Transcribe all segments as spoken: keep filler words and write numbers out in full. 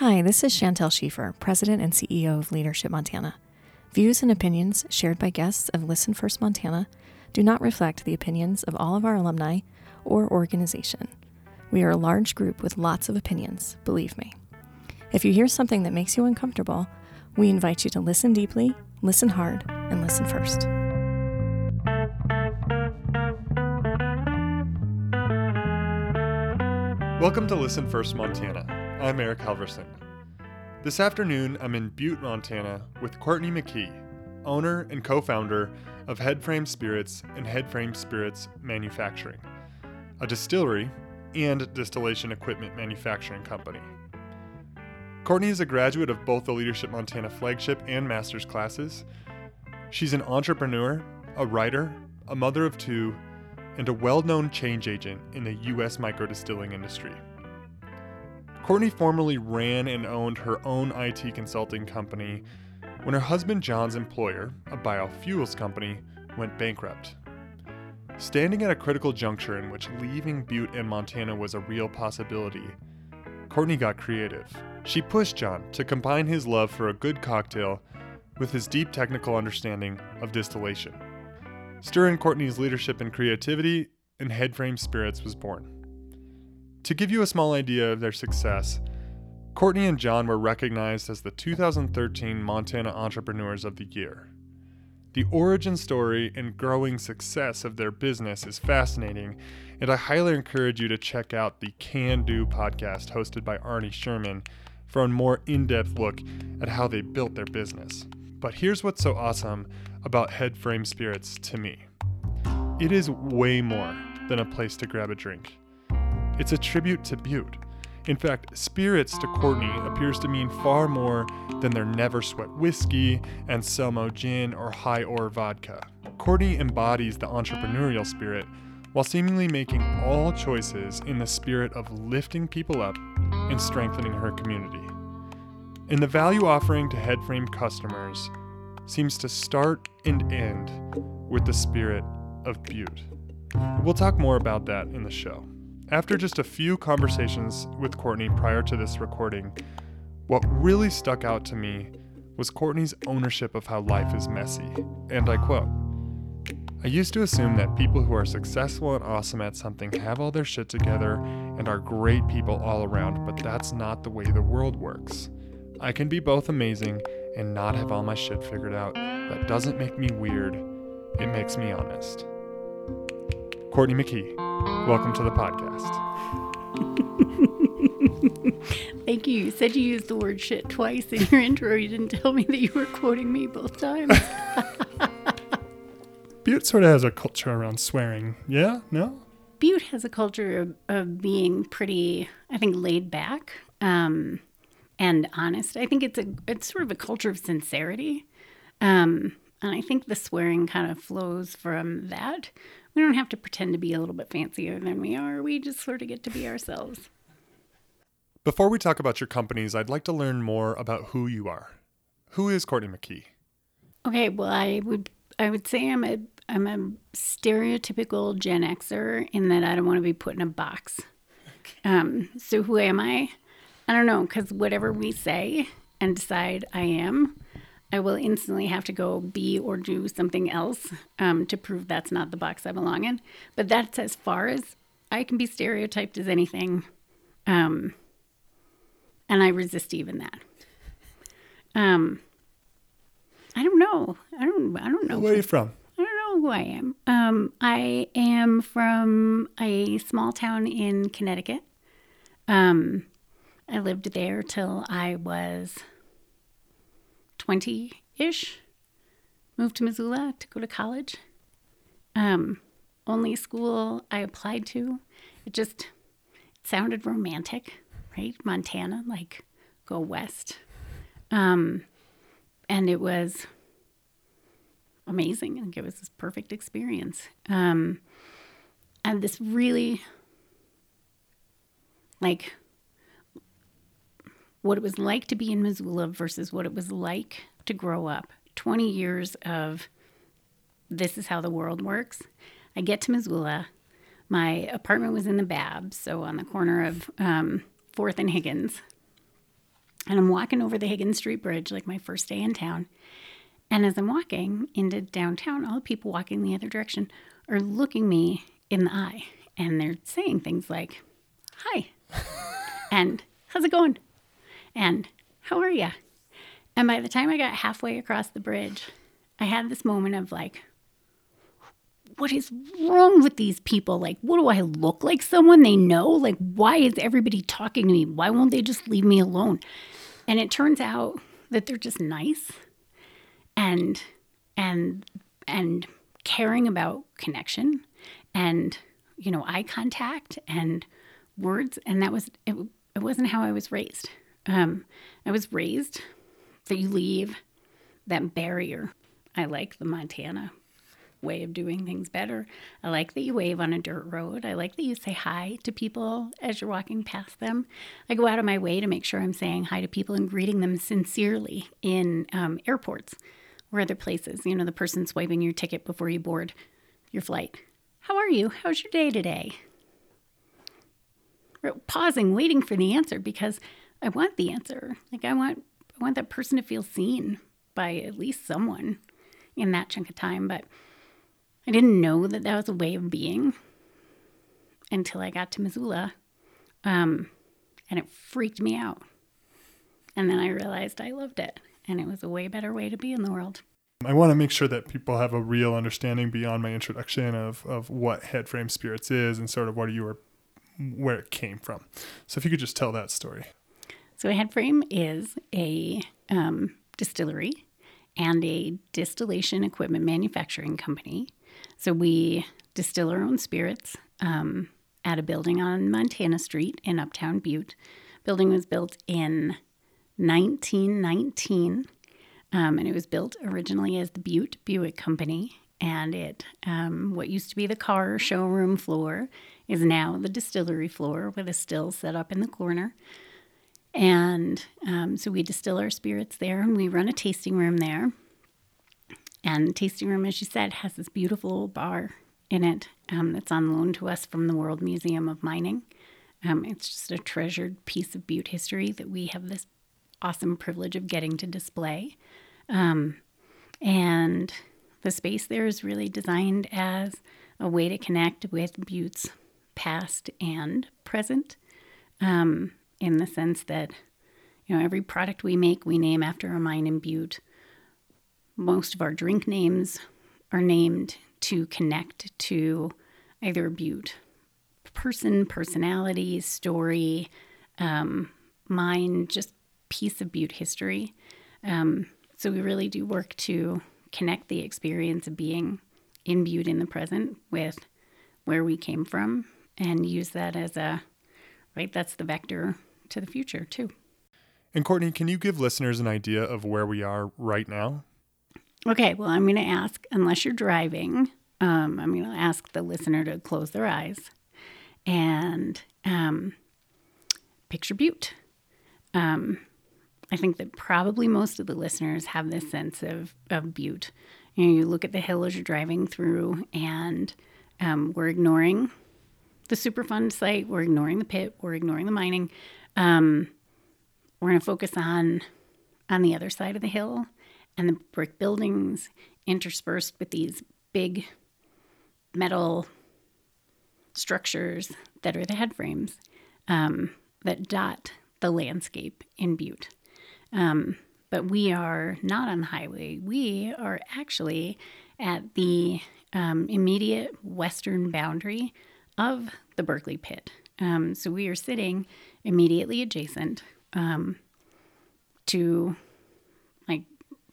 Hi, this is Chantel Schieffer, President and C E O of Leadership Montana. Views and opinions shared by guests of Listen First Montana do not reflect the opinions of all of our alumni or organization. We are a large group with lots of opinions, believe me. If you hear something that makes you uncomfortable, we invite you to listen deeply, listen hard, and listen first. Welcome to Listen First Montana. I'm Eric Halverson. This afternoon, I'm in Butte, Montana with Courtney McKee, owner and co-founder of Headframe Spirits and Headframe Spirits Manufacturing, a distillery and distillation equipment manufacturing company. Courtney is a graduate of both the Leadership Montana flagship and master's classes. She's an entrepreneur, a writer, a mother of two, and a well-known change agent in the U S microdistilling industry. Courtney formerly ran and owned her own I T consulting company when her husband John's employer, a biofuels company, went bankrupt. Standing at a critical juncture in which leaving Butte and Montana was a real possibility, Courtney got creative. She pushed John to combine his love for a good cocktail with his deep technical understanding of distillation. Stir in Courtney's leadership and creativity, and Headframe Spirits was born. To give you a small idea of their success, Courtney and John were recognized as the two thousand thirteen Montana Entrepreneurs of the Year. The origin story and growing success of their business is fascinating, and I highly encourage you to check out the Can Do podcast hosted by Arnie Sherman for a more in-depth look at how they built their business. But here's what's so awesome about Headframe Spirits to me. It is way more than a place to grab a drink. It's a tribute to Butte. In fact, spirits to Courtney appears to mean far more than their Never Sweat Whiskey, Anselmo Gin, or High Ore Vodka. Courtney embodies the entrepreneurial spirit while seemingly making all choices in the spirit of lifting people up and strengthening her community. And the value offering to Headframe customers seems to start and end with the spirit of Butte. We'll talk more about that in the show. After just a few conversations with Courtney prior to this recording, what really stuck out to me was Courtney's ownership of how life is messy. And I quote, "I used to assume that people who are successful and awesome at something have all their shit together and are great people all around, but that's not the way the world works. I can be both amazing and not have all my shit figured out. That doesn't make me weird, it makes me honest." Courtney McKee, welcome to the podcast. Thank you. You said you used the word shit twice in your intro. You didn't tell me that you were quoting me both times. Butte sort of has a culture around swearing. Yeah? No? Butte has a culture of, of being pretty, I think, laid back um, and honest. I think it's a it's sort of a culture of sincerity. Um, and I think the swearing kind of flows from that. We don't have to pretend to be a little bit fancier than we are. We just sort of get to be ourselves. Before we talk about your companies, I'd like to learn more about who you are. Who is Courtney McKee? Okay, well, I would I would say I'm a I'm a stereotypical Gen Xer in that I don't want to be put in a box. Um, so who am I? I don't know, because whatever we say and decide I am, I will instantly have to go be or do something else um, to prove that's not the box I belong in. But that's as far as I can be stereotyped as anything. Um, and I resist even that. Um, I don't know. I don't I don't know. Where are you from? I don't know who I am. Um, I am from a small town in Connecticut. Um, I lived there till I was twenty-ish, moved to Missoula to go to college. Um, only school I applied to, it just it sounded romantic, right? Montana, like, go west. Um, and it was amazing. Like, it was this perfect experience. Um, and this really, like, what it was like to be in Missoula versus what it was like to grow up. twenty years of this is how the world works. I get to Missoula. My apartment was in the Bab, so on the corner of um, fourth and Higgins. And I'm walking over the Higgins Street Bridge, like my first day in town. And as I'm walking into downtown, all the people walking the other direction are looking me in the eye. And they're saying things like, hi, and how's it going? And how are you? And by the time I got halfway across the bridge, I had this moment of like, what is wrong with these people? Like, what do I look like someone they know? Like, why is everybody talking to me? Why won't they just leave me alone? And it turns out that they're just nice and and and caring about connection and, you know, eye contact and words. And that was, it, it wasn't how I was raised. Um, I was raised that you leave that barrier. I like the Montana way of doing things better. I like that you wave on a dirt road. I like that you say hi to people as you're walking past them. I go out of my way to make sure I'm saying hi to people and greeting them sincerely in um, airports or other places. You know, the person swiping your ticket before you board your flight. How are you? How's your day today? We're pausing, waiting for the answer because I want the answer. Like I want, I want that person to feel seen by at least someone in that chunk of time, but I didn't know that that was a way of being until I got to Missoula, um, and it freaked me out. And then I realized I loved it, and it was a way better way to be in the world. I want to make sure that people have a real understanding beyond my introduction of, of what Headframe Spirits is and sort of what you were, where it came from. So if you could just tell that story. So Headframe is a um, distillery and a distillation equipment manufacturing company. So we distill our own spirits um, at a building on Montana Street in Uptown Butte. Building was built in nineteen nineteen, um, and it was built originally as the Butte Buick Company. And it, um, what used to be the car showroom floor is now the distillery floor with a still set up in the corner. And um, so we distill our spirits there, and we run a tasting room there. And the tasting room, as you said, has this beautiful old bar in it um, that's on loan to us from the World Museum of Mining. Um, it's just a treasured piece of Butte history that we have this awesome privilege of getting to display. Um, and the space there is really designed as a way to connect with Butte's past and present, um, in the sense that, you know, every product we make, we name after a mine in Butte. Most of our drink names are named to connect to either Butte person, personality, story, um, mine, just piece of Butte history. Um, so we really do work to connect the experience of being in Butte in the present with where we came from and use that as a, right, that's the vector to the future too. And Courtney, can you give listeners an idea of where we are right now? Okay, well, I'm going to ask, unless you're driving, um, I'm going to ask the listener to close their eyes and um, picture Butte. Um, I think that probably most of the listeners have this sense of, of Butte. You know, you look at the hill as you're driving through, and um, we're ignoring the Superfund site, we're ignoring the pit, we're ignoring the mining. Um, we're going to focus on on the other side of the hill, and the brick buildings interspersed with these big metal structures that are the headframes um, that dot the landscape in Butte. Um, but we are not on the highway. We are actually at the um, immediate western boundary of the Berkeley Pit. Um, so we are sitting immediately adjacent um, to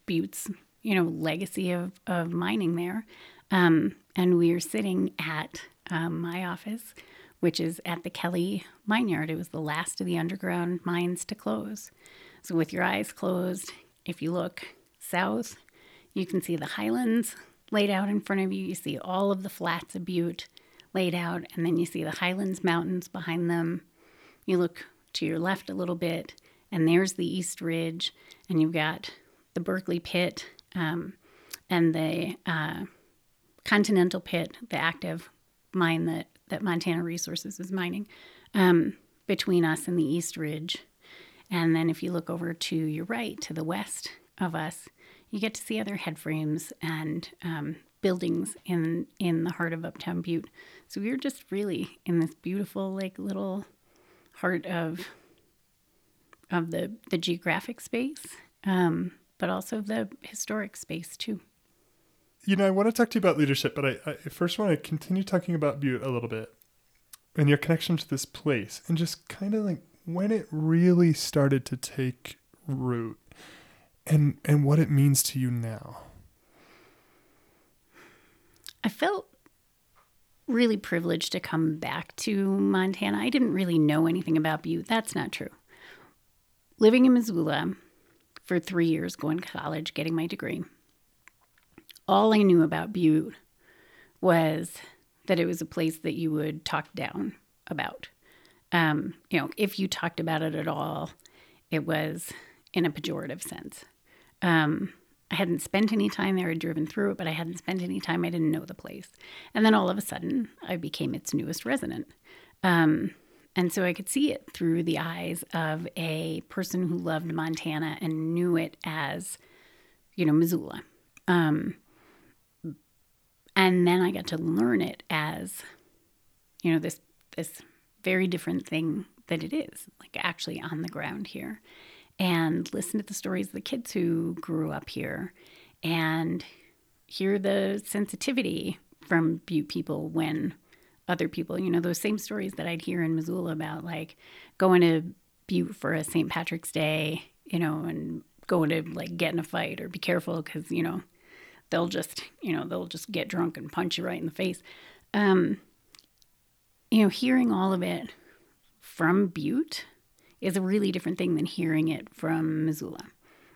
Butte's, you know, legacy of, of mining there. Um, and we are sitting at um, my office, which is at the Kelly Mine Yard. It was the last of the underground mines to close. So with your eyes closed, if you look south, you can see the highlands laid out in front of you. You see all of the flats of Butte laid out, and then you see the highlands mountains behind them. You look to your left a little bit, and there's the East Ridge, and you've got the Berkeley Pit, um, and the uh, Continental Pit, the active mine that, that Montana Resources is mining, um, between us and the East Ridge. And then if you look over to your right, to the west of us, you get to see other head frames and um, buildings in in the heart of Uptown Butte. So we were just really in this beautiful, like, little heart of of the, the geographic space, um, but also the historic space, too. You know, I want to talk to you about leadership, but I, I first want to continue talking about Butte a little bit and your connection to this place and just kind of like when it really started to take root and and what it means to you now. I felt really privileged to come back to Montana. I didn't really know anything about Butte. That's not true. Living in Missoula for three years, going to college, getting my degree. All I knew about Butte was that it was a place that you would talk down about. Um, you know, if you talked about it at all, it was in a pejorative sense. Um, I hadn't spent any time there. I'd driven through it, but I hadn't spent any time. I didn't know the place. And then all of a sudden, I became its newest resident. Um, and so I could see it through the eyes of a person who loved Montana and knew it as, you know, Missoula. Um, And then I got to learn it as, you know, this this very different thing that it is, like actually on the ground here. And listen to the stories of the kids who grew up here and hear the sensitivity from Butte people when other people, you know, those same stories that I'd hear in Missoula about like going to Butte for a Saint Patrick's Day, you know, and going to like get in a fight or be careful because, you know, They'll just, you know, they'll just get drunk and punch you right in the face. Um, you know, hearing all of it from Butte is a really different thing than hearing it from Missoula.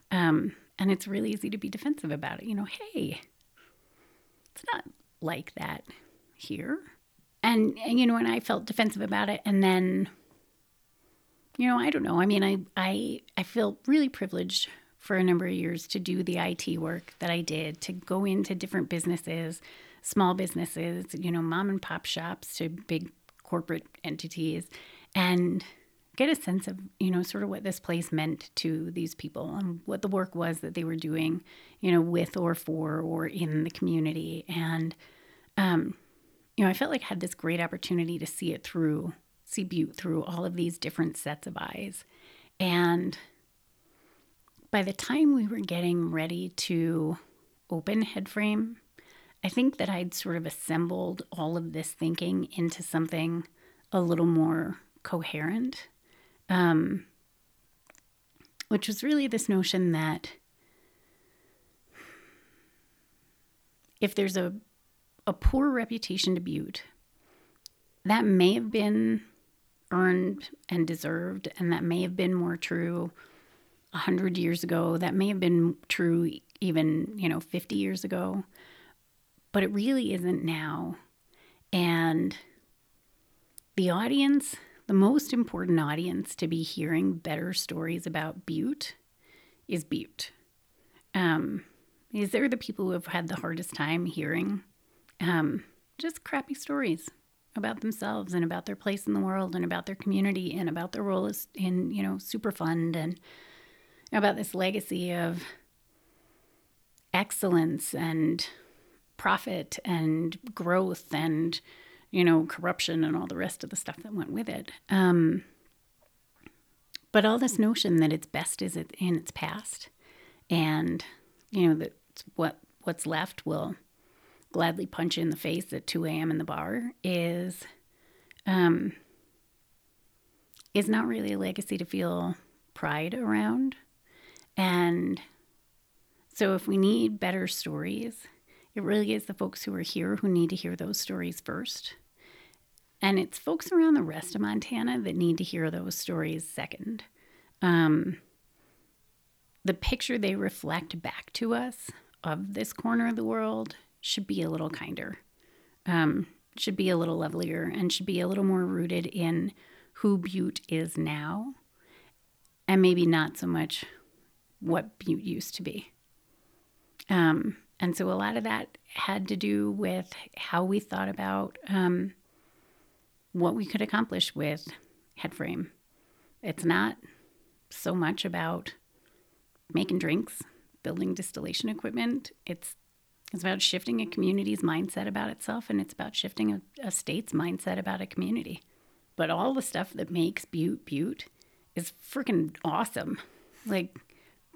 Um, and it's really easy to be defensive about it. You know, hey, it's not like that here. And, and you know, and I felt defensive about it. And then, you know, I don't know. I mean, I, I, I feel really privileged for a number of years to do the I T work that I did, to go into different businesses, small businesses, you know, mom and pop shops to big corporate entities, and get a sense of, you know, sort of what this place meant to these people and what the work was that they were doing, you know, with or for or in the community. And, um, you know, I felt like I had this great opportunity to see it through, see Butte through all of these different sets of eyes. And by the time we were getting ready to open Headframe, I think that I'd sort of assembled all of this thinking into something a little more coherent, um, which was really this notion that if there's a, a poor reputation to Butte, that may have been earned and deserved, and that may have been more true A hundred years ago, that may have been true even, you know, fifty years ago, but it really isn't now. And the audience, the most important audience to be hearing better stories about Butte is Butte. Um, is there the people who have had the hardest time hearing um, just crappy stories about themselves and about their place in the world and about their community and about their role as in, you know, Superfund and about this legacy of excellence and profit and growth and, you know, corruption and all the rest of the stuff that went with it. Um, but all this notion that its best is in its past and, you know, that what what's left will gladly punch you in the face at two a.m. in the bar is, um, is not really a legacy to feel pride around. And so if we need better stories, it really is the folks who are here who need to hear those stories first. And it's folks around the rest of Montana that need to hear those stories second. Um, the picture they reflect back to us of this corner of the world should be a little kinder, um, should be a little lovelier, and should be a little more rooted in who Butte is now, and maybe not so much what Butte used to be. Um, and so a lot of that had to do with how we thought about um, what we could accomplish with Headframe. It's not so much about making drinks, building distillation equipment. It's it's about shifting a community's mindset about itself, and it's about shifting a, a state's mindset about a community. But all the stuff that makes Butte Butte is freaking awesome. Like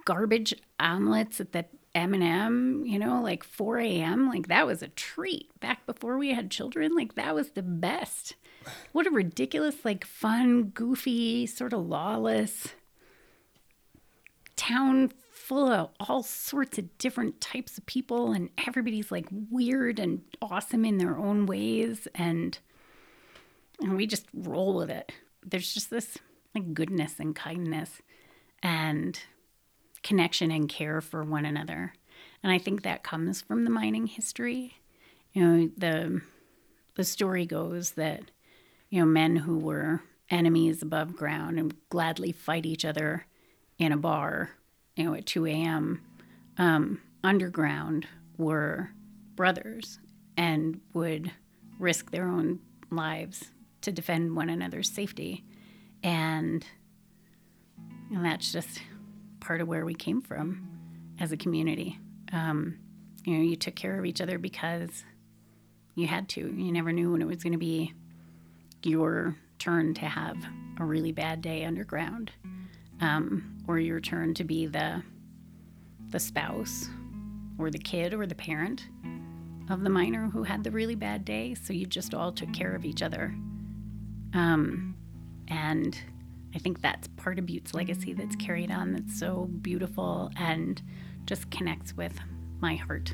garbage omelets at the M and M, you know, like four a.m. Like that was a treat. Back before we had children, like that was the best. What a ridiculous, like fun, goofy, sort of lawless town full of all sorts of different types of people, and everybody's like weird and awesome in their own ways, and and we just roll with it. There's just this like goodness and kindness and connection and care for one another. And I think that comes from the mining history. You know, the the story goes that, you know, men who were enemies above ground and gladly fight each other in a bar, you know, at two a.m. Um, underground were brothers and would risk their own lives to defend one another's safety. And, and that's just part of where we came from as a community. Um, you know, you took care of each other because you had to. You never knew when it was going to be your turn to have a really bad day underground, um, or your turn to be the the spouse or the kid or the parent of the miner who had the really bad day. So you just all took care of each other. Um, and I think that's part of Butte's legacy that's carried on, that's so beautiful and just connects with my heart.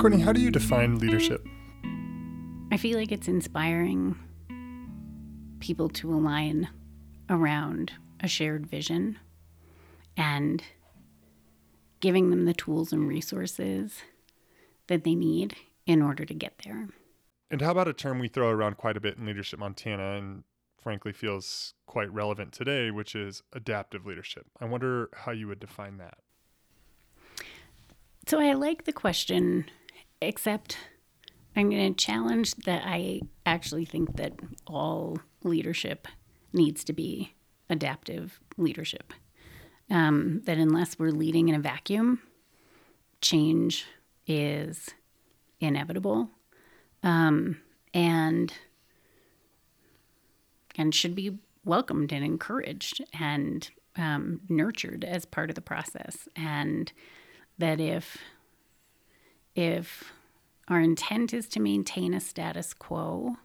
Courtney, how do you define leadership? I feel like it's inspiring people to align around a shared vision and giving them the tools and resources that they need in order to get there. And how about a term we throw around quite a bit in Leadership Montana and frankly feels quite relevant today, which is adaptive leadership? I wonder how you would define that. So I like the question, except I'm going to challenge that I actually think that all leadership needs to be adaptive leadership, um, that unless we're leading in a vacuum, change is inevitable, um, and and should be welcomed and encouraged and um, nurtured as part of the process. And that if if our intent is to maintain a status quo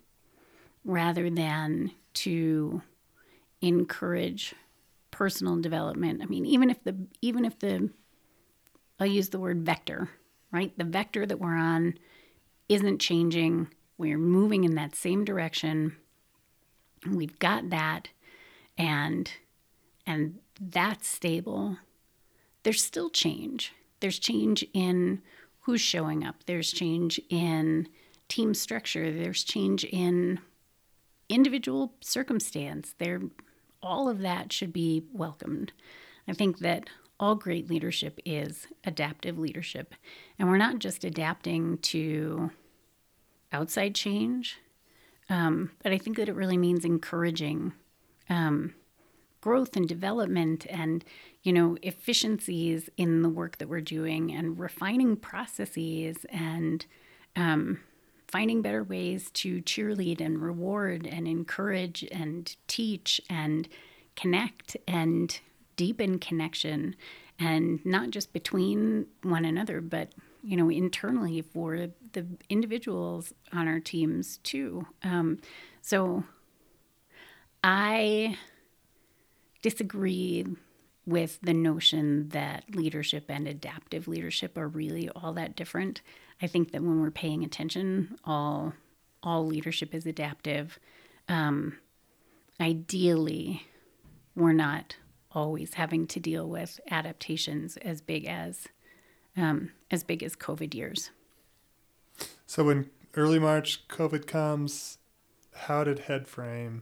rather than to encourage personal development. I mean, even if the, even if the, I'll use the word vector, right? The vector that we're on isn't changing. We're moving in that same direction. We've got that. And, and that's stable. There's still change. There's change in who's showing up. There's change in team structure. There's change in individual circumstance. There, all of that should be welcomed. I think that all great leadership is adaptive leadership. And we're not just adapting to outside change, um, but I think that it really means encouraging um, growth and development and, you know, efficiencies in the work that we're doing and refining processes and um, finding better ways to cheerlead and reward and encourage and teach and connect and deepen connection, and not just between one another, but, you know, internally for the individuals on our teams too. Um, so I disagree with the notion that leadership and adaptive leadership are really all that different. I think that when we're paying attention, all all leadership is adaptive. Um, ideally, we're not always having to deal with adaptations as big as um, as big as COVID years. So when early March COVID comes, how did Headframe,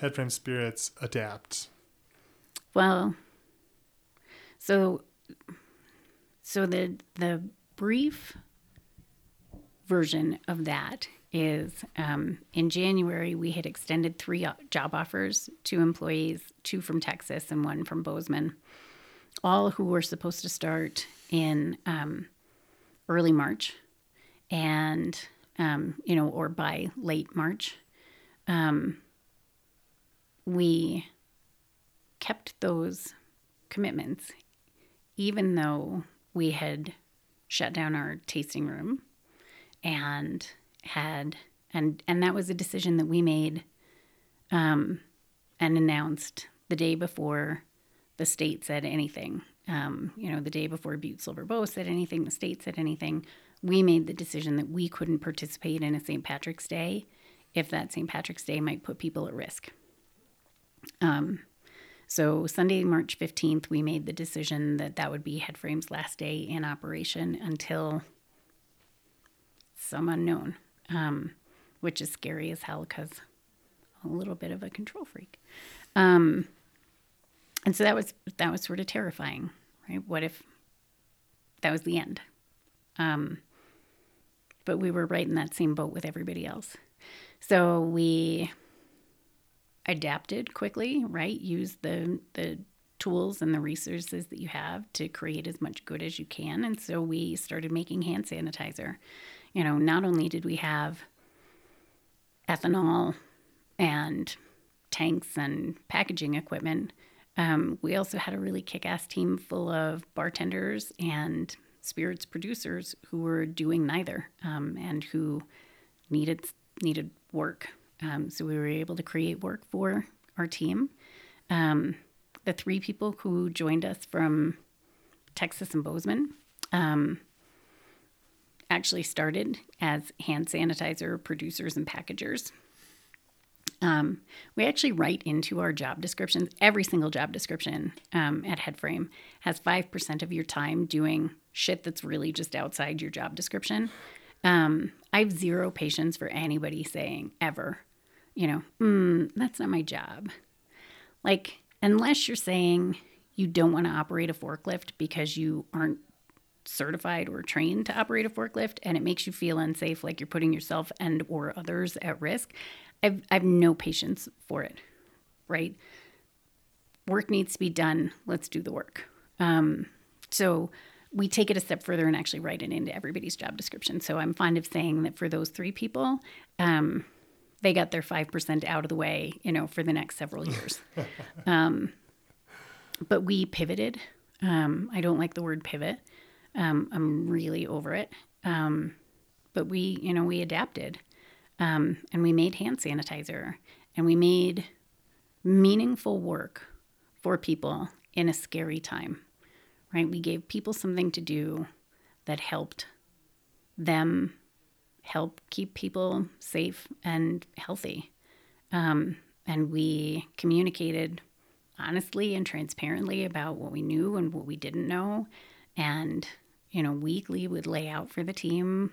Headframe Spirits adapt? Well, So, so the the brief version of that is um, in January, we had extended three job offers, two employees, two from Texas and one from Bozeman, all who were supposed to start in um, early March and, um, you know, or by late March. Um, we kept those commitments, even though we had shut down our tasting room and had, and, and that was a decision that we made um, and announced the day before the state said anything. Um, you know, the day before Butte Silver Bow said anything, the state said anything, we made the decision that we couldn't participate in a Saint Patrick's Day if that Saint Patrick's Day might put people at risk. Um, so Sunday, March fifteenth, we made the decision that that would be Headframe's last day in operation until some unknown, um, which is scary as hell because I'm a little bit of a control freak. Um, and so that was that was sort of terrifying, right? What if that was the end? Um, but we were right in that same boat with everybody else. So we adapted quickly, right? Use the the tools and the resources that you have to create as much good as you can. And so we started making hand sanitizer. You know, not only did we have ethanol and tanks and packaging equipment, um, we also had a really kick-ass team full of bartenders and spirits producers who were doing neither um, and who needed needed work. Um, so we were able to create work for our team. Um, the three people who joined us from Texas and Bozeman um, actually started as hand sanitizer producers and packagers. Um, we actually write into our job descriptions, every single job description um, at Headframe has five percent of your time doing shit that's really just outside your job description. Um, I have zero patience for anybody saying ever, you know, mm, that's not my job. Like, unless you're saying you don't want to operate a forklift because you aren't certified or trained to operate a forklift and it makes you feel unsafe, like you're putting yourself and or others at risk, I've, I've no patience for it, right? Work needs to be done. Let's do the work. Um, so we take it a step further and actually write it into everybody's job description. So I'm fond of saying that for those three people, um, they got their five percent out of the way, you know, for the next several years. um, but we pivoted. Um, I don't like the word pivot. Um, I'm really over it. Um, but we, you know, we adapted, um, and we made hand sanitizer and we made meaningful work for people in a scary time. Right? We gave people something to do that helped them help keep people safe and healthy. Um, and we communicated honestly and transparently about what we knew and what we didn't know. And, you know, weekly would lay out for the team,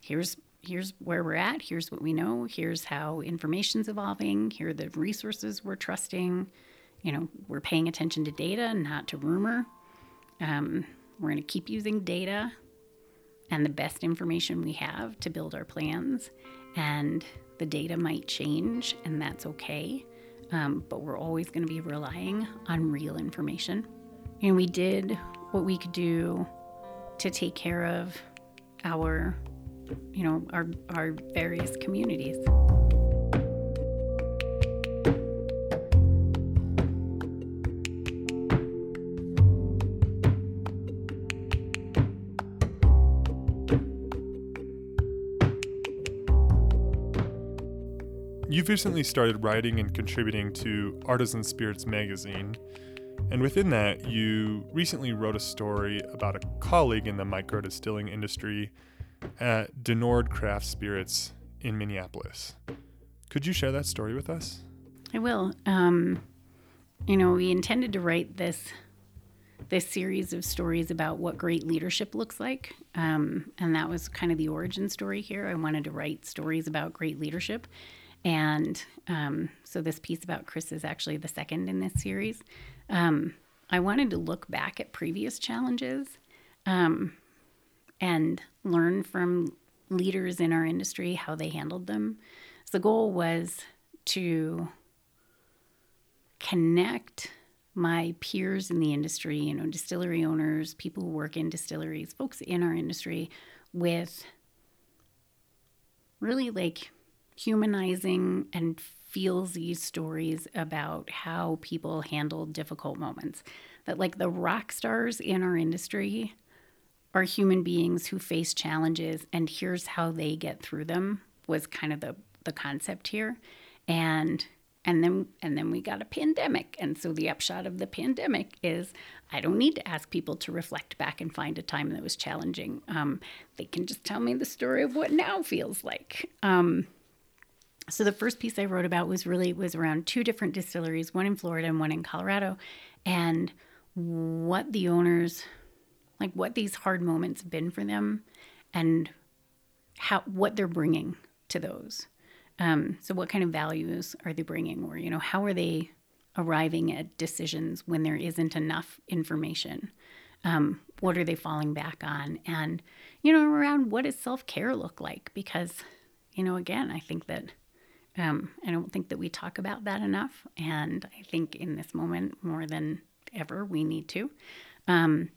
here's here's where we're at, here's what we know, here's how information's evolving, here are the resources we're trusting. You know, we're paying attention to data, not to rumor. Um, we're going to keep using data and the best information we have to build our plans, and the data might change and that's okay. Um, but we're always going to be relying on real information. And we did what we could do to take care of our, you know, our, our various communities. You've recently started writing and contributing to Artisan Spirits magazine, and within that, you recently wrote a story about a colleague in the microdistilling industry at Du Nord Craft Spirits in Minneapolis. Could you share that story with us? I will. Um, you know, we intended to write this this series of stories about what great leadership looks like, um, and that was kind of the origin story here. I wanted to write stories about great leadership. And um, so this piece about Chris is actually the second in this series. Um, I wanted to look back at previous challenges um, and learn from leaders in our industry how they handled them. So the goal was to connect my peers in the industry, you know, distillery owners, people who work in distilleries, folks in our industry, with really like humanizing and feelsy stories about how people handle difficult moments. That like the rock stars in our industry are human beings who face challenges, and here's how they get through them was kind of the, the concept here. And And then and then we got a pandemic. And so the upshot of the pandemic is I don't need to ask people to reflect back and find a time that was challenging. Um, they can just tell me the story of what now feels like. Um, so the first piece I wrote about was really was around two different distilleries, one in Florida and one in Colorado, and what the owners, like what these hard moments have been for them and how what they're bringing to those. Um, so what kind of values are they bringing, or, you know, how are they arriving at decisions when there isn't enough information? Um, what are they falling back on? And, you know, around what does self-care look like? Because, you know, again, I think that um, I don't think that we talk about that enough. And I think in this moment more than ever, we need to. Um,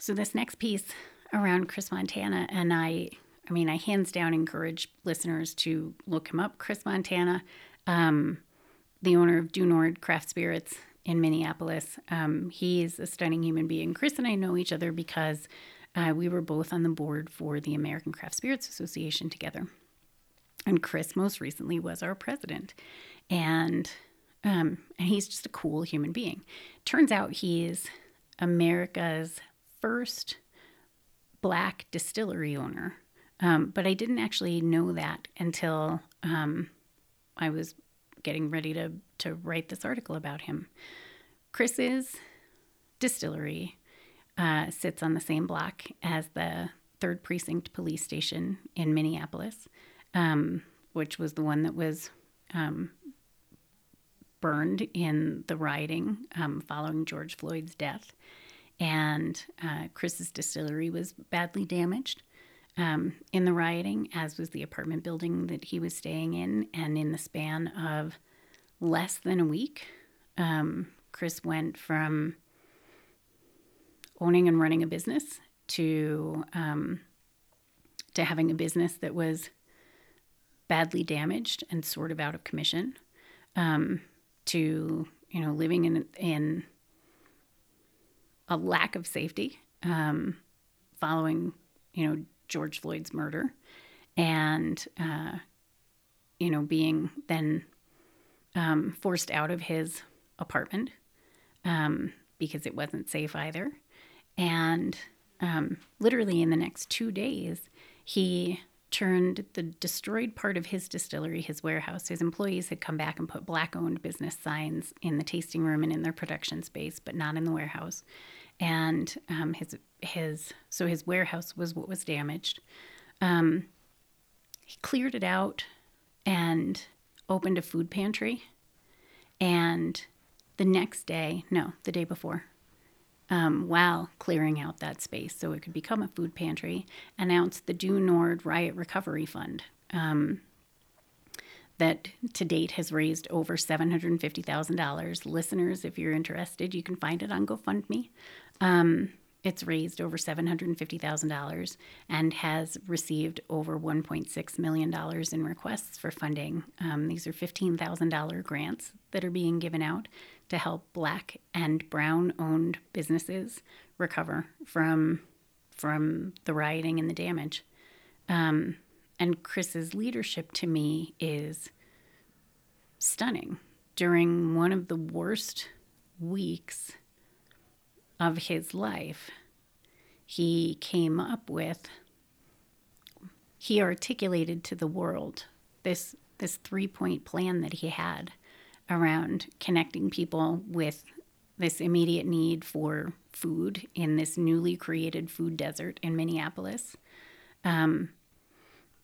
so this next piece around Chris Montana, and I... I mean, I hands down encourage listeners to look him up. Chris Montana, um, the owner of Du Nord Craft Spirits in Minneapolis. Um, he is a stunning human being. Chris and I know each other because uh, we were both on the board for the American Craft Spirits Association together. And Chris most recently was our president. And, um, and he's just a cool human being. Turns out he is America's first Black distillery owner. Um, but I didn't actually know that until um, I was getting ready to, to write this article about him. Chris's distillery uh, sits on the same block as the Third Precinct Police Station in Minneapolis, um, which was the one that was um, burned in the rioting um, following George Floyd's death. And uh, Chris's distillery was badly damaged. Um, in the rioting, as was the apartment building that he was staying in. And in the span of less than a week, um, Chris went from owning and running a business to um, to having a business that was badly damaged and sort of out of commission, um, to, you know, living in, in a lack of safety um, following, you know, George Floyd's murder, and, uh, you know, being then um, forced out of his apartment um, because it wasn't safe either. And um, literally in the next two days, he turned the destroyed part of his distillery, his warehouse. His employees had come back and put Black-owned business signs in the tasting room and in their production space, but not in the warehouse. And um, his his so his warehouse was what was damaged. Um, he cleared it out and opened a food pantry. And the next day, no, the day before, um, while clearing out that space so it could become a food pantry, announced the Du Nord Riot Recovery Fund um, that to date has raised over seven hundred fifty thousand dollars. Listeners, if you're interested, you can find it on GoFundMe. Um, it's raised over seven hundred fifty thousand dollars and has received over one point six million dollars in requests for funding. Um, these are fifteen thousand dollars grants that are being given out to help Black and Brown-owned businesses recover from, from the rioting and the damage. Um, and Chris's leadership to me is stunning. During one of the worst weeks of his life, he came up with, he articulated to the world this this three-point plan that he had around connecting people with this immediate need for food in this newly created food desert in Minneapolis, um,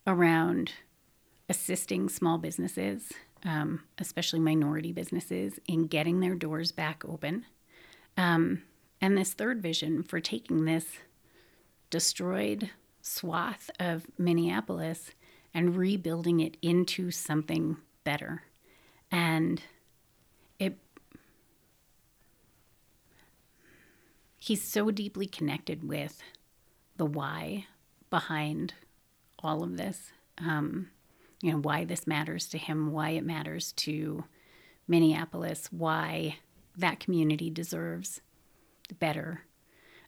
around assisting small businesses, um, especially minority businesses, in getting their doors back open, Um, and this third vision for taking this destroyed swath of Minneapolis and rebuilding it into something better. And it, he's so deeply connected with the why behind all of this, um, you know, why this matters to him, why it matters to Minneapolis, why that community deserves better.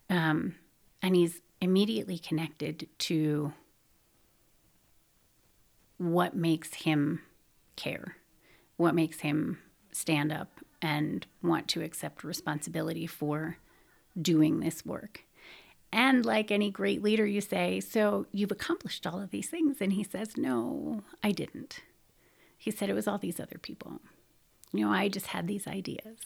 Um, and he's immediately connected to what makes him care, what makes him stand up and want to accept responsibility for doing this work. And like any great leader, you say, so you've accomplished all of these things. And he says, no, I didn't. He said it was all these other people. You know, I just had these ideas.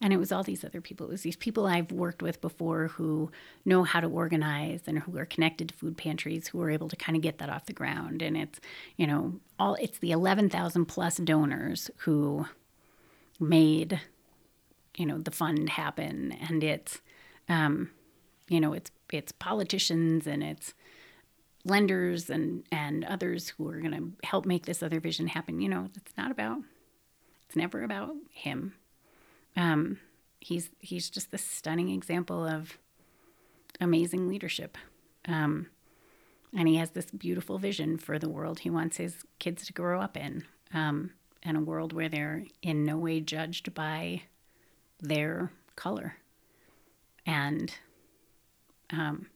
And it was all these other people. It was these people I've worked with before who know how to organize and who are connected to food pantries, who are able to kind of get that off the ground. And it's, you know, all it's the eleven thousand plus donors who made, you know, the fund happen. And it's, um, you know, it's it's politicians and it's lenders and, and others who are going to help make this other vision happen. You know, it's not about, it's never about him. Um, he's he's just this stunning example of amazing leadership. Um, and he has this beautiful vision for the world he wants his kids to grow up in, um, and a world where they're in no way judged by their color. And, um,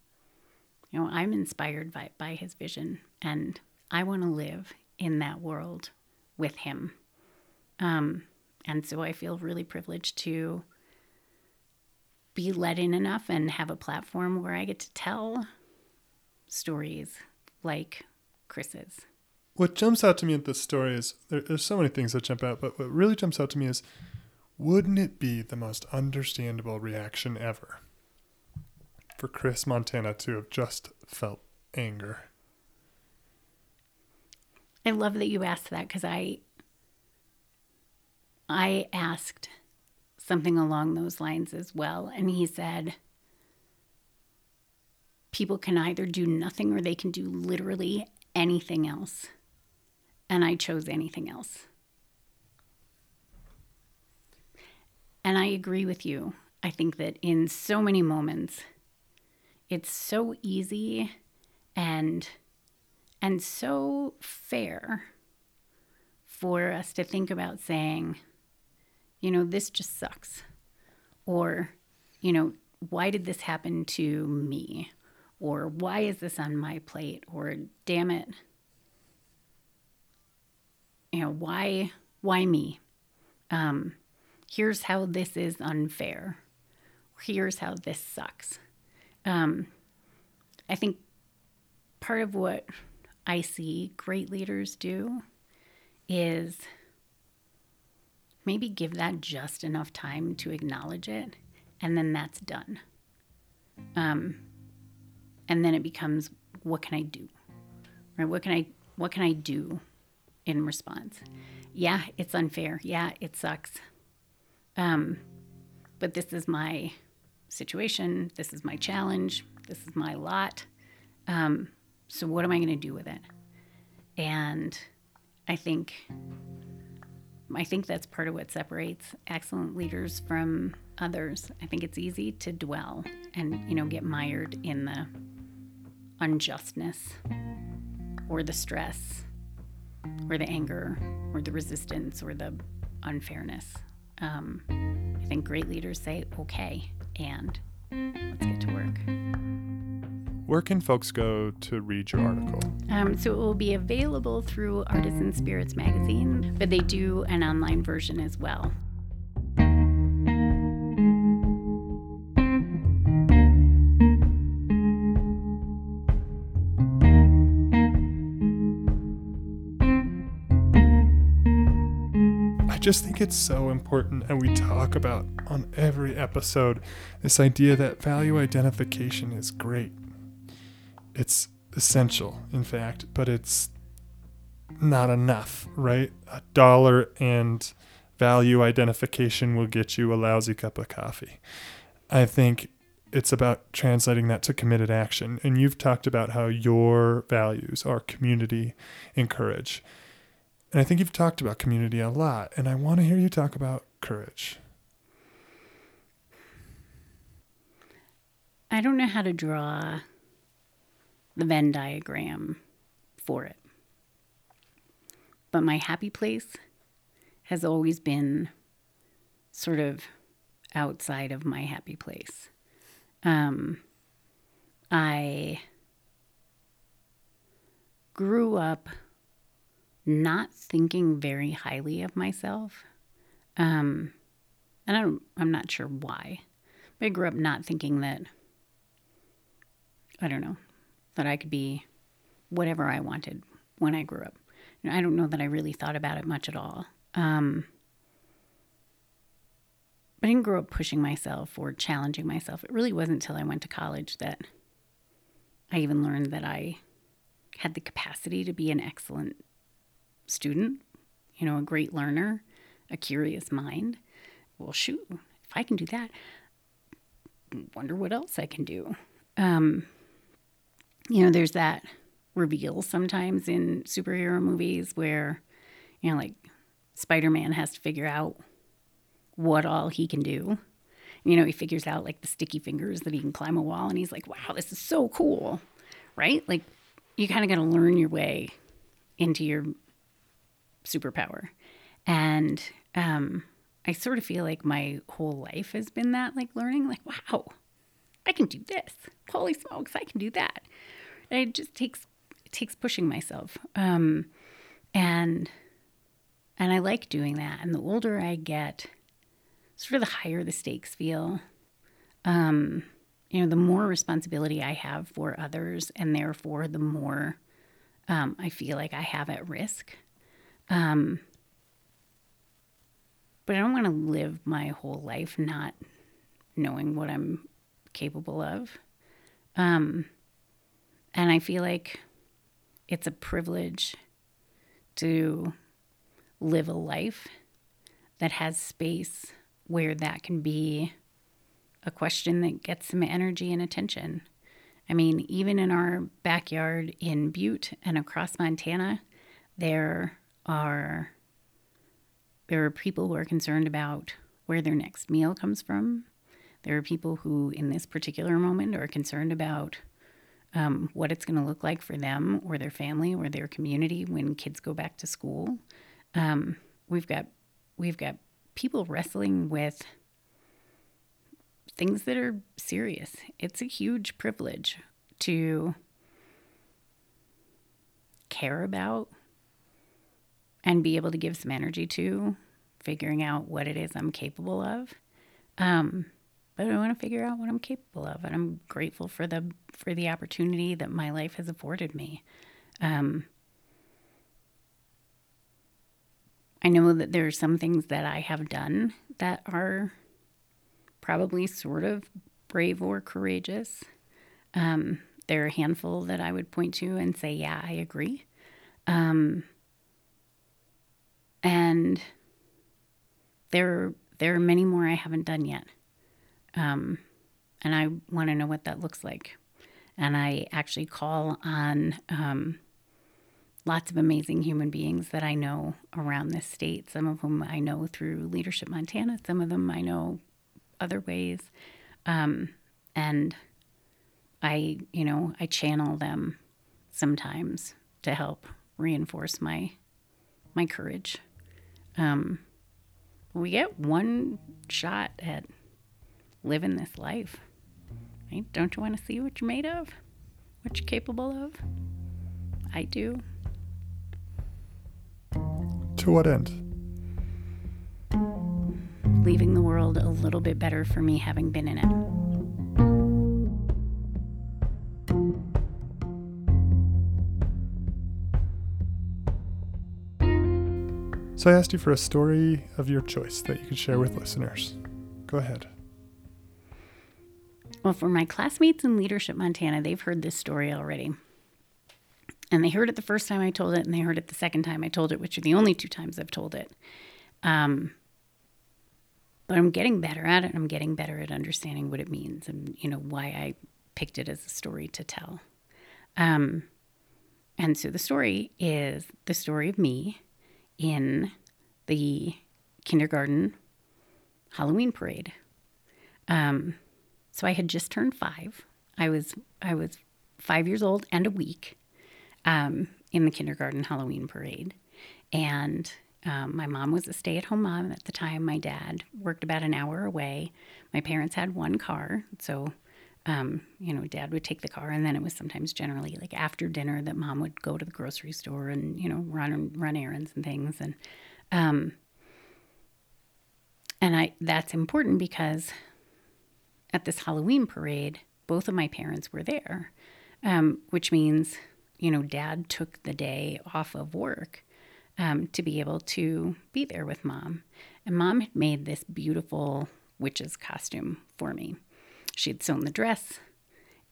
you know, I'm inspired by, by his vision, and I want to live in that world with him. Um, And so I feel really privileged to be let in enough and have a platform where I get to tell stories like Chris's. What jumps out to me at this story is, there, there's so many things that jump out, but what really jumps out to me is, wouldn't it be the most understandable reaction ever for Chris Montana to have just felt anger? I love that you asked that, because I... I asked something along those lines as well, and he said, people can either do nothing or they can do literally anything else, and I chose anything else. And I agree with you. I think that in so many moments, it's so easy and and so fair for us to think about saying, you know, this just sucks. Or, you know, why did this happen to me? Or why is this on my plate? Or damn it, you know, why, why me? Um, here's how this is unfair. Here's how this sucks. Um, I think part of what I see great leaders do is maybe give that just enough time to acknowledge it, and then that's done. Um, and then it becomes, what can I do? Right? What can I what can I do in response? Yeah, it's unfair. Yeah, it sucks. Um, but this is my situation. This is my challenge. This is my lot. Um, so what am I going to do with it? And I think I think that's part of what separates excellent leaders from others. I think it's easy to dwell and, you know, get mired in the unjustness or the stress or the anger or the resistance or the unfairness. Um, I think great leaders say, okay, and let's get to work. Where can folks go to read your article? Um, so it will be available through Artisan Spirits magazine, but they do an online version as well. I just think it's so important, and we talk about on every episode this idea that value identification is great. It's essential, in fact, but it's not enough, right? A dollar and value identification will get you a lousy cup of coffee. I think it's about translating that to committed action. And you've talked about how your values are community and courage. And I think you've talked about community a lot. And I want to hear you talk about courage. I don't know how to draw the Venn diagram for it. But my happy place has always been sort of outside of my happy place. Um, I grew up not thinking very highly of myself. Um, and I don't, I'm not sure why, but I grew up not thinking that, I don't know, that I could be whatever I wanted when I grew up. And I don't know that I really thought about it much at all. Um, I didn't grow up pushing myself or challenging myself. It really wasn't until I went to college that I even learned that I had the capacity to be an excellent student, you know, a great learner, a curious mind. Well, shoot, if I can do that, I wonder what else I can do. Um, you know, there's that reveal sometimes in superhero movies where, you know, like Spider-Man has to figure out what all he can do. You know, he figures out like the sticky fingers that he can climb a wall and he's like, wow, this is so cool, right? Like you kind of got to learn your way into your superpower. And um, I sort of feel like my whole life has been that, like learning, like, wow, I can do this. Holy smokes, I can do that. And it just takes, it takes pushing myself. Um, and, and I like doing that. And the older I get, sort of the higher the stakes feel, um, you know, the more responsibility I have for others, and therefore the more um, I feel like I have at risk. Um, but I don't want to live my whole life not knowing what I'm capable of. Um, and I feel like it's a privilege to live a life that has space where that can be a question that gets some energy and attention. I mean, even in our backyard in Butte and across Montana, there are there are people who are concerned about where their next meal comes from. There are people who, in this particular moment, are concerned about um, what it's going to look like for them or their family or their community when kids go back to school. Um, we've got we've got. people wrestling with things that are serious. It's a huge privilege to care about and be able to give some energy to figuring out what it is I'm capable of. Um, but I want to figure out what I'm capable of, and I'm grateful for the for the opportunity that my life has afforded me. Um, I know that there are some things that I have done that are probably sort of brave or courageous. Um, there are a handful that I would point to and say, yeah, I agree. Um, and there, there are many more I haven't done yet. Um, and I want to know what that looks like. And I actually call on... Um, Lots of amazing human beings that I know around this state, some of whom I know through Leadership Montana, some of them I know other ways. Um, and I, you know, I channel them sometimes to help reinforce my my courage. Um, we get one shot at living this life, right? Don't you want to see what you're made of, what you're capable of? I do. To what end? Leaving the world a little bit better for me having been in it. So I asked you for a story of your choice that you could share with listeners. Go ahead. Well, for my classmates in Leadership Montana, they've heard this story already. And they heard it the first time I told it, and they heard it the second time I told it, which are the only two times I've told it. Um, but I'm getting better at it. I'm getting better at understanding what it means and, you know, why I picked it as a story to tell. Um, and so the story is the story of me in the kindergarten Halloween parade. Um, so I had just turned five. I was, I was five years old and a week, um, in the kindergarten Halloween parade. And, um, my mom was a stay-at-home mom at the time. My dad worked about an hour away. My parents had one car. So, um, you know, dad would take the car, and then it was sometimes generally like after dinner that mom would go to the grocery store and, you know, run, run errands and things. And, um, and I, that's important because at this Halloween parade, both of my parents were there, um, which means, you know, dad took the day off of work um, to be able to be there with mom. And mom had made this beautiful witch's costume for me. She had sewn the dress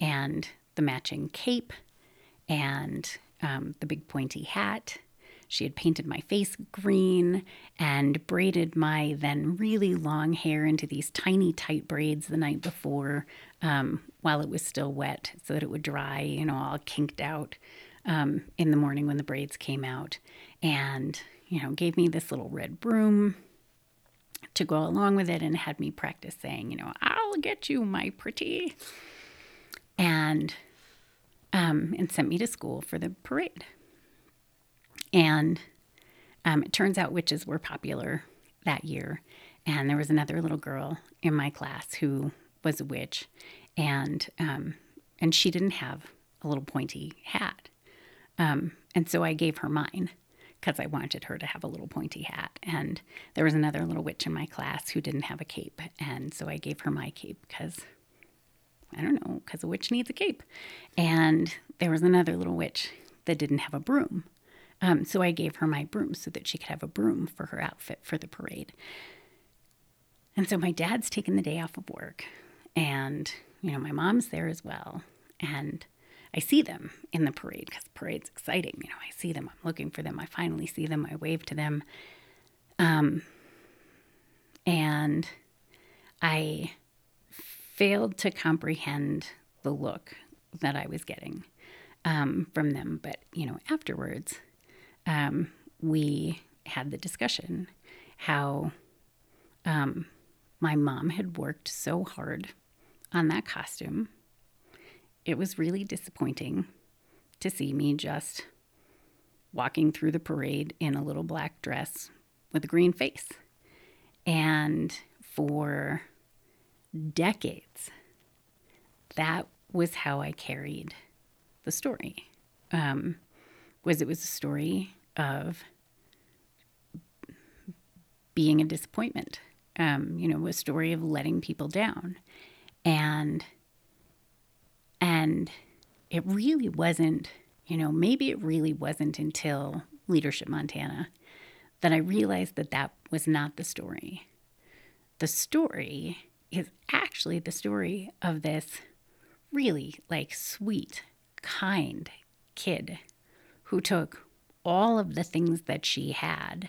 and the matching cape and um, the big pointy hat. She had painted my face green and braided my then really long hair into these tiny, tight braids the night before um, while it was still wet so that it would dry, you know, all kinked out um, in the morning when the braids came out. And, you know, gave me this little red broom to go along with it and had me practice saying, you know, "I'll get you, my pretty." And, um, and sent me to school for the parade. And um, it turns out witches were popular that year. And there was another little girl in my class who was a witch. And um, and she didn't have a little pointy hat. Um, and so I gave her mine because I wanted her to have a little pointy hat. And there was another little witch in my class who didn't have a cape. And so I gave her my cape because, I don't know, because a witch needs a cape. And there was another little witch that didn't have a broom. Um, so I gave her my broom so that she could have a broom for her outfit for the parade. And so my dad's taken the day off of work. And, you know, my mom's there as well. And I see them in the parade because the parade's exciting. You know, I see them. I'm looking for them. I finally see them. I wave to them. Um, and I failed to comprehend the look that I was getting um, from them. But, you know, afterwards... Um, we had the discussion how um, my mom had worked so hard on that costume. It was really disappointing to see me just walking through the parade in a little black dress with a green face. And for decades, that was how I carried the story. Um, was it was a story of being a disappointment, um, you know, a story of letting people down. And and it really wasn't, you know, maybe it really wasn't until Leadership Montana that I realized that that was not the story. The story is actually the story of this really, like, sweet, kind kid who took all of the things that she had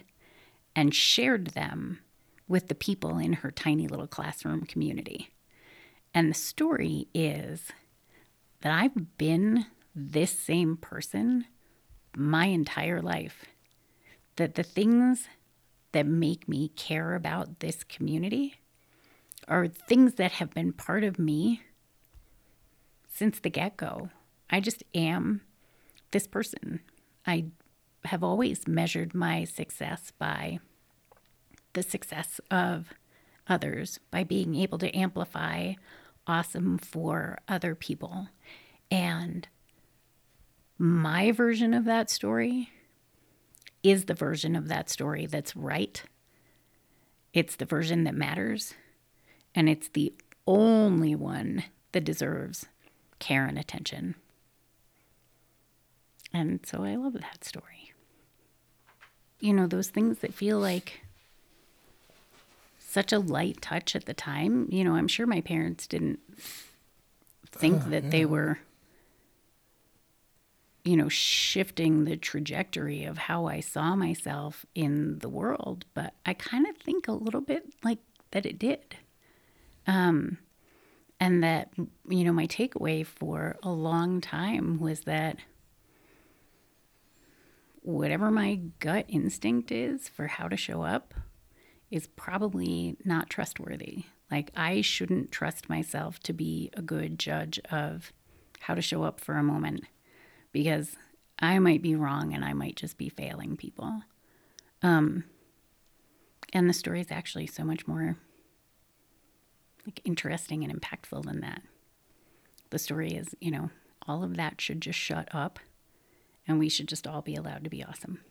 and shared them with the people in her tiny little classroom community. And the story is that I've been this same person my entire life, that the things that make me care about this community are things that have been part of me since the get-go. I just am this person. I have always measured my success by the success of others, by being able to amplify awesome for other people. And my version of that story is the version of that story that's right. It's the version that matters. And it's the only one that deserves care and attention. And so I love that story. You know, those things that feel like such a light touch at the time. You know, I'm sure my parents didn't think oh, that yeah. they were, you know, shifting the trajectory of how I saw myself in the world. But I kind of think a little bit like that it did. Um, and that, you know, my takeaway for a long time was that whatever my gut instinct is for how to show up is probably not trustworthy. Like, I shouldn't trust myself to be a good judge of how to show up for a moment, because I might be wrong and I might just be failing people. Um, and the story is actually so much more like interesting and impactful than that. The story is, you know, all of that should just shut up and we should just all be allowed to be awesome.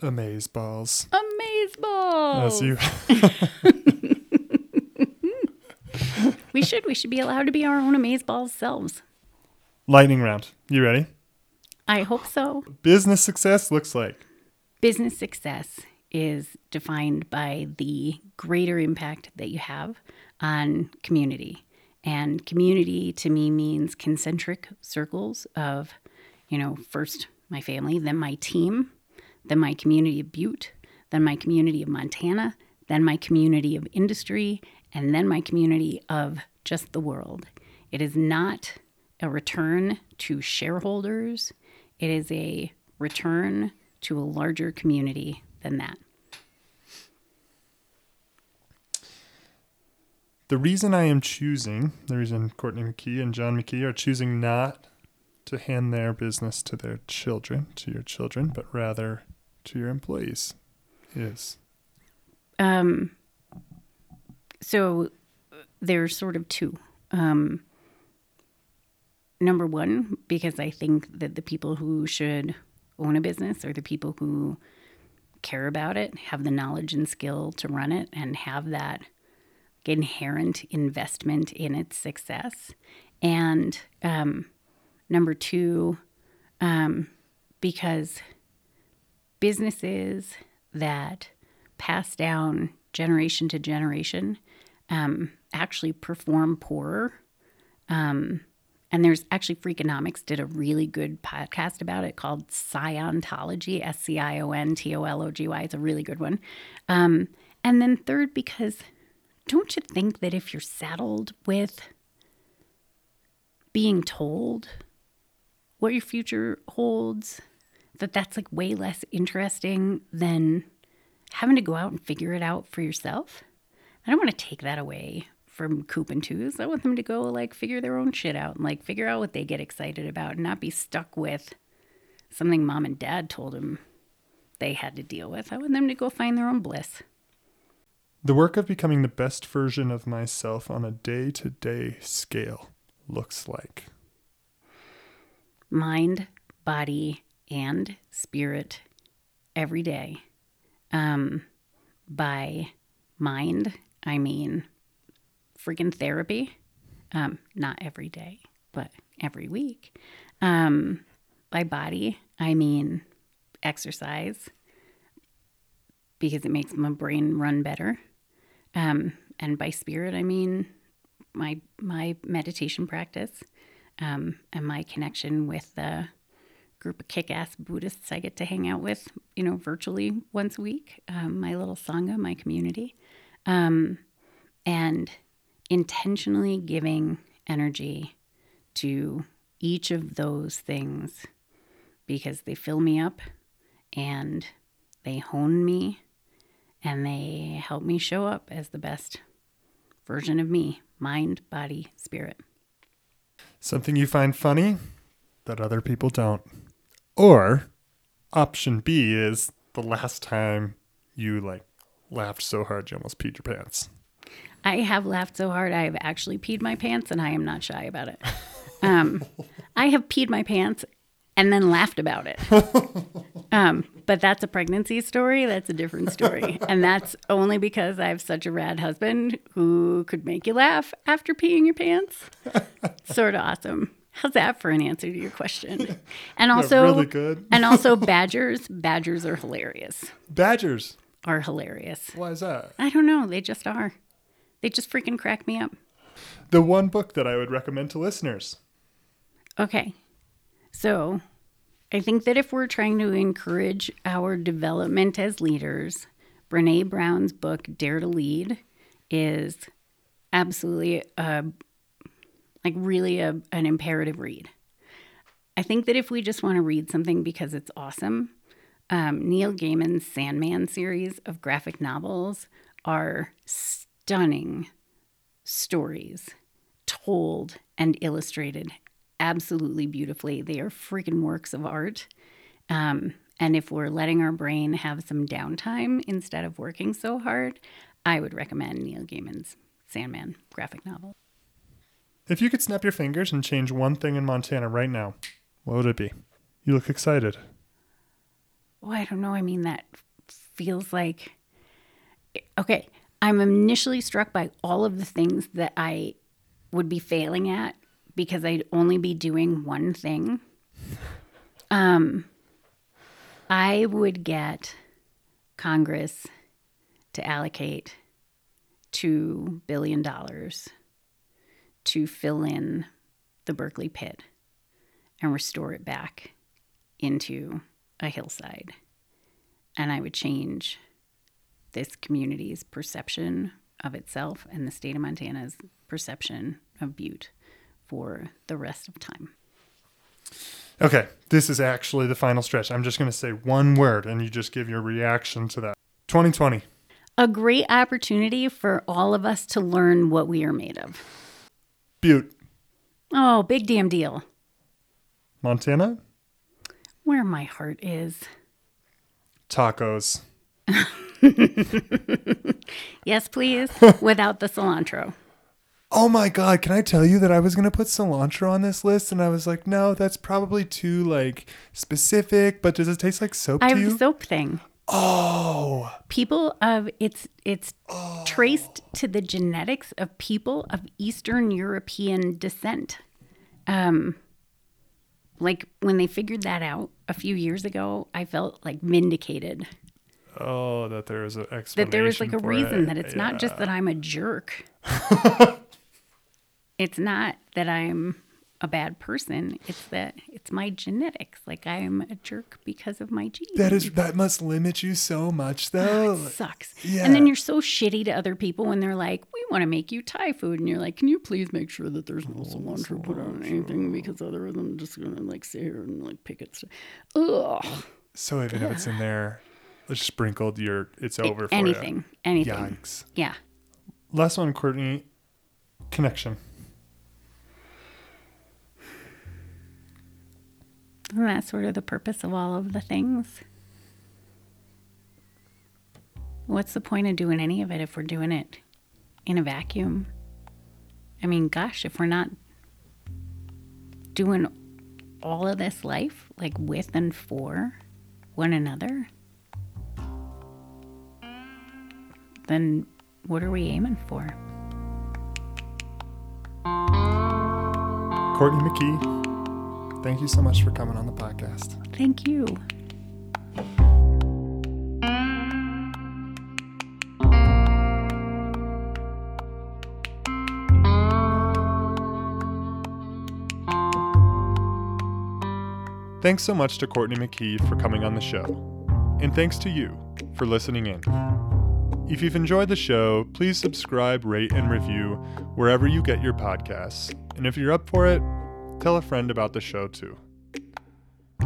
Amazeballs. Amazeballs. That's you. we should. We should be allowed to be our own amazeballs selves. Lightning round. You ready? I hope so. Business success looks like? Business success is defined by the greater impact that you have on community. And community to me means concentric circles of, you know, first my family, then my team, then my community of Butte, then my community of Montana, then my community of industry, and then my community of just the world. It is not a return to shareholders. It is a return to a larger community than that. The reason I am choosing, the reason Courtney McKee and John McKee are choosing not to hand their business to their children, to your children, but rather to your employees, is? Um, so there's sort of two. Um, number one, because I think that the people who should own a business are the people who care about it, have the knowledge and skill to run it, and have that inherent investment in its success. And um, number two, um, because businesses that pass down generation to generation um, actually perform poorer. Um, and there's actually, Freakonomics did a really good podcast about it called Scientology, S C I O N T O L O G Y. It's a really good one. Um, and then third, because don't you think that if you're saddled with being told what your future holds, that that's like way less interesting than having to go out and figure it out for yourself? I don't want to take that away from Coop and Twos. I want them to go like figure their own shit out and like figure out what they get excited about and not be stuck with something mom and dad told them they had to deal with. I want them to go find their own bliss. The work of becoming the best version of myself on a day-to-day scale looks like? Mind, body, and spirit every day. Um, by mind, I mean freaking therapy. Um, not every day, but every week. Um, by body, I mean exercise, because it makes my brain run better. Um, and by spirit, I mean my my meditation practice um, and my connection with the group of kick-ass Buddhists I get to hang out with, you know, virtually once a week, um, my little sangha, my community, um, and intentionally giving energy to each of those things because they fill me up and they hone me. And they help me show up as the best version of me, mind, body, spirit. Something you find funny that other people don't. Or option B is the last time you like laughed so hard you almost peed your pants. I have laughed so hard I have actually peed my pants, and I am not shy about it. Um, I have peed my pants and then laughed about it. Um, but that's a pregnancy story. That's a different story. And that's only because I have such a rad husband who could make you laugh after peeing your pants. Sort of awesome. How's that for an answer to your question? And also, really good. And also badgers. Badgers are hilarious. Badgers are hilarious. Why is that? I don't know. They just are. They just freaking crack me up. The one book that I would recommend to listeners. Okay. So I think that if we're trying to encourage our development as leaders, Brene Brown's book, Dare to Lead, is absolutely a, like really a, an imperative read. I think that if we just want to read something because it's awesome, um, Neil Gaiman's Sandman series of graphic novels are stunning stories told and illustrated absolutely beautifully. They are freaking works of art. Um, and if we're letting our brain have some downtime instead of working so hard, I would recommend Neil Gaiman's Sandman graphic novel. If you could snap your fingers and change one thing in Montana right now, what would it be? You look excited. Well, I don't know. I mean, that feels like... Okay, I'm initially struck by all of the things that I would be failing at because I'd only be doing one thing. Um, I would get Congress to allocate two billion dollars to fill in the Berkeley Pit and restore it back into a hillside. And I would change this community's perception of itself and the state of Montana's perception of Butte for the rest of time. Okay, this is actually the final stretch. I'm just going to say one word and you just give your reaction to that. twenty twenty. A great opportunity for all of us to learn what we are made of. Butte. Oh, big damn deal. Montana? Where my heart is. Tacos. Yes, please. Without the cilantro. Oh my God. Can I tell you that I was going to put cilantro on this list? And I was like, no, that's probably too like specific, but does it taste like soap I to you? I have a soap thing. Oh. People of, it's it's oh. traced to the genetics of people of Eastern European descent. Um, like when they figured that out a few years ago, I felt like vindicated. Oh, that there is an explanation. That there is like a reason it. that it's yeah. not just that I'm a jerk. It's not that I'm a bad person. It's that it's my genetics. Like I am a jerk because of my genes. That is that must limit you so much, though. It sucks. Yeah. And then you're so shitty to other people when they're like, "We want to make you Thai food," and you're like, "Can you please make sure that there's no oh, cilantro put on anything because otherwise I'm just gonna like sit here and like pick it." Ugh. So even if it's in there. Sprinkled your it's over for anything you. anything Yikes. Yeah last one, Courtney. Connection. And that's sort of the purpose of all of the things. What's the point of doing any of it if we're doing it in a vacuum? I mean, gosh, if we're not doing all of this life like with and for one another, then what are we aiming for? Courtney McKee, thank you so much for coming on the podcast. Thank you. Thanks so much to Courtney McKee for coming on the show. And thanks to you for listening in. If you've enjoyed the show, please subscribe, rate, and review wherever you get your podcasts. And if you're up for it, tell a friend about the show too.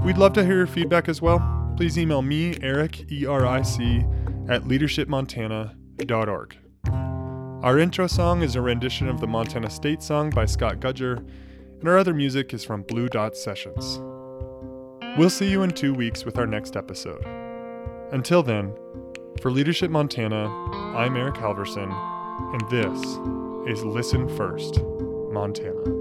We'd love to hear your feedback as well. Please email me, Eric, E R I C, at leadership montana dot org. Our intro song is a rendition of the Montana State Song by Scott Gudger, and our other music is from Blue Dot Sessions. We'll see you in two weeks with our next episode. Until then, for Leadership Montana, I'm Eric Halverson, and this is Listen First Montana.